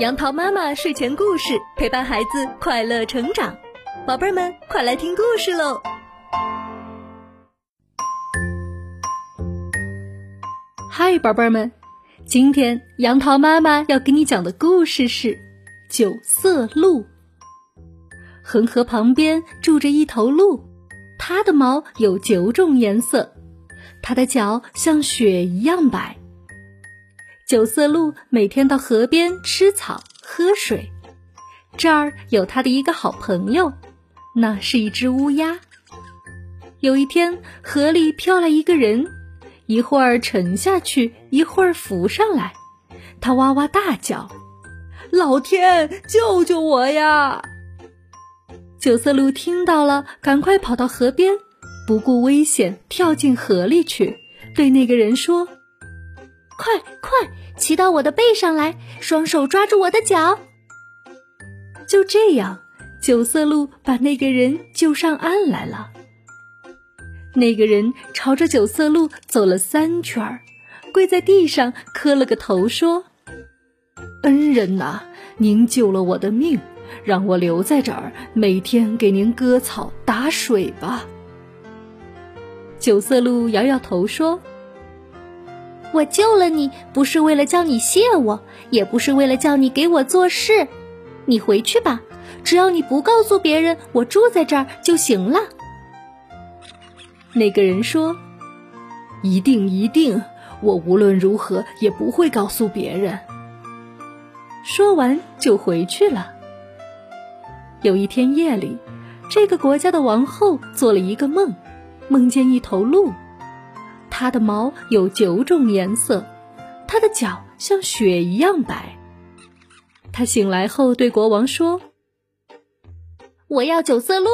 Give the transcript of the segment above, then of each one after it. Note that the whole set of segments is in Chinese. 杨桃妈妈睡前故事陪伴孩子快乐成长，宝贝儿们快来听故事喽！嗨，宝贝儿们，今天杨桃妈妈要给你讲的故事是《九色鹿》。恒河旁边住着一头鹿，它的毛有9种颜色，它的脚像雪一样白。九色鹿每天到河边吃草喝水，这儿有他的一个好朋友，那是一只乌鸦。有一天，河里飘来一个人，一会儿沉下去，一会儿浮上来，他哇哇大叫：“老天，救救我呀！”九色鹿听到了，赶快跑到河边，不顾危险跳进河里去，对那个人说：“快快骑到我的背上来，双手抓住我的脚。”就这样，九色鹿把那个人救上岸来了。那个人朝着九色鹿走了3圈，跪在地上磕了个头说：“恩人啊，您救了我的命，让我留在这儿，每天给您割草打水吧。”九色鹿摇摇头说：“我救了你，不是为了叫你谢我，也不是为了叫你给我做事。你回去吧，只要你不告诉别人我住在这儿就行了。”那个人说：“一定一定，我无论如何也不会告诉别人。”说完就回去了。有一天夜里，这个国家的王后做了一个梦，梦见一头鹿，它的毛有9种颜色，它的脚像雪一样白。她醒来后对国王说：“我要九色鹿，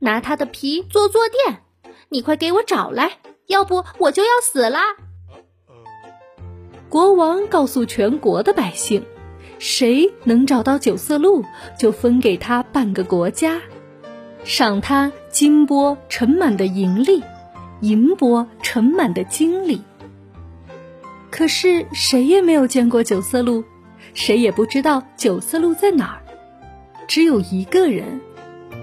拿它的皮做坐垫，你快给我找来，要不我就要死了。”国王告诉全国的百姓，谁能找到九色鹿，就分给他半个国家，赏他金钵盛满的银粒，银钵盛满的金粒。可是谁也没有见过九色鹿，谁也不知道九色鹿在哪儿。只有一个人，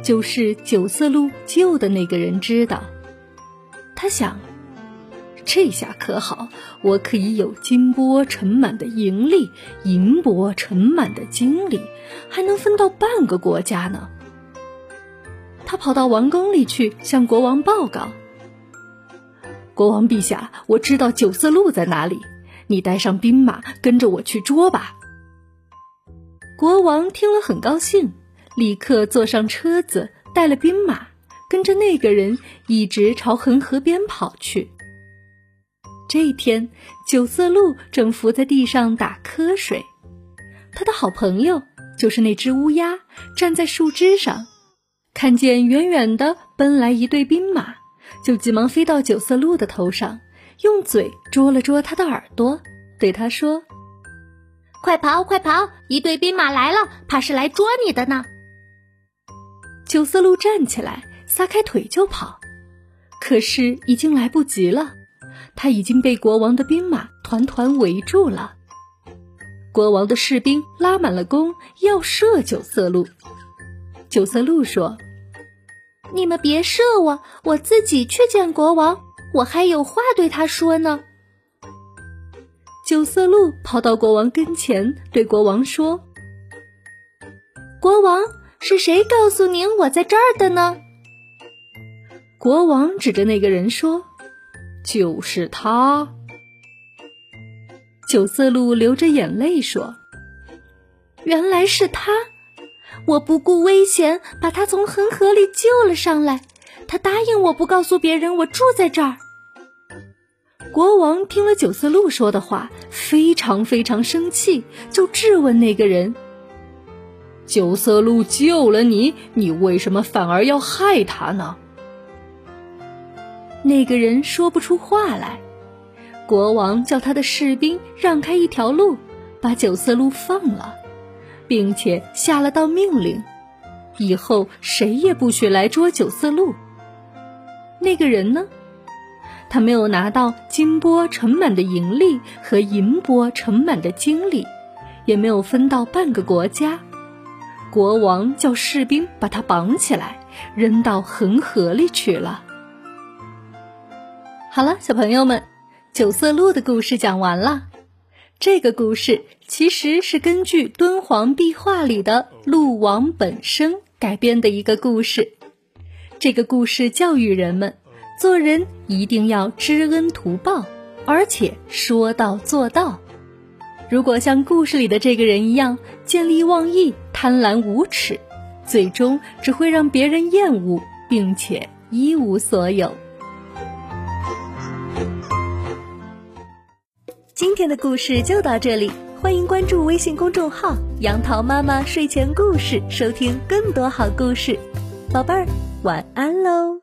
就是九色鹿救的那个人知道。他想，这下可好，我可以有金钵盛满的银粒，银钵盛满的金粒，还能分到半个国家呢。他跑到王宫里去向国王报告：“国王陛下，我知道九色鹿在哪里，你带上兵马跟着我去捉吧。”国王听了很高兴，立刻坐上车子，带了兵马，跟着那个人一直朝恒河边跑去。这一天，九色鹿正伏在地上打瞌睡，他的好朋友，就是那只乌鸦，站在树枝上，看见远远的奔来一队兵马，就急忙飞到九色鹿的头上，用嘴捉了捉他的耳朵，对他说：“快跑快跑，一队兵马来了，怕是来捉你的呢。”九色鹿站起来，撒开腿就跑，可是已经来不及了，他已经被国王的兵马团团围住了。国王的士兵拉满了弓，要射九色鹿。九色鹿说：“你们别射我，我自己去见国王，我还有话对他说呢。”九色鹿跑到国王跟前，对国王说：“国王，是谁告诉您我在这儿的呢？”国王指着那个人说：“就是他。”九色鹿流着眼泪说：“原来是他，我不顾危险把他从恒河里救了上来，他答应我不告诉别人我住在这儿。”国王听了九色鹿说的话，非常非常生气，就质问那个人：“九色鹿救了你，你为什么反而要害他呢？”那个人说不出话来，国王叫他的士兵让开一条路，把九色鹿放了，并且下了道命令，以后谁也不许来捉九色鹿。那个人呢？他没有拿到金钵盛满的银粒和银钵盛满的金粒，也没有分到半个国家。国王叫士兵把它绑起来，扔到恒河里去了。好了，小朋友们，九色鹿的故事讲完了。这个故事其实是根据敦煌壁画里的鹿王本身改编的一个故事。这个故事教育人们，做人一定要知恩图报，而且说到做到。如果像故事里的这个人一样见利忘义、贪婪无耻，最终只会让别人厌恶，并且一无所有。今天的故事就到这里，欢迎关注微信公众号杨桃妈妈睡前故事，收听更多好故事。宝贝儿，晚安喽。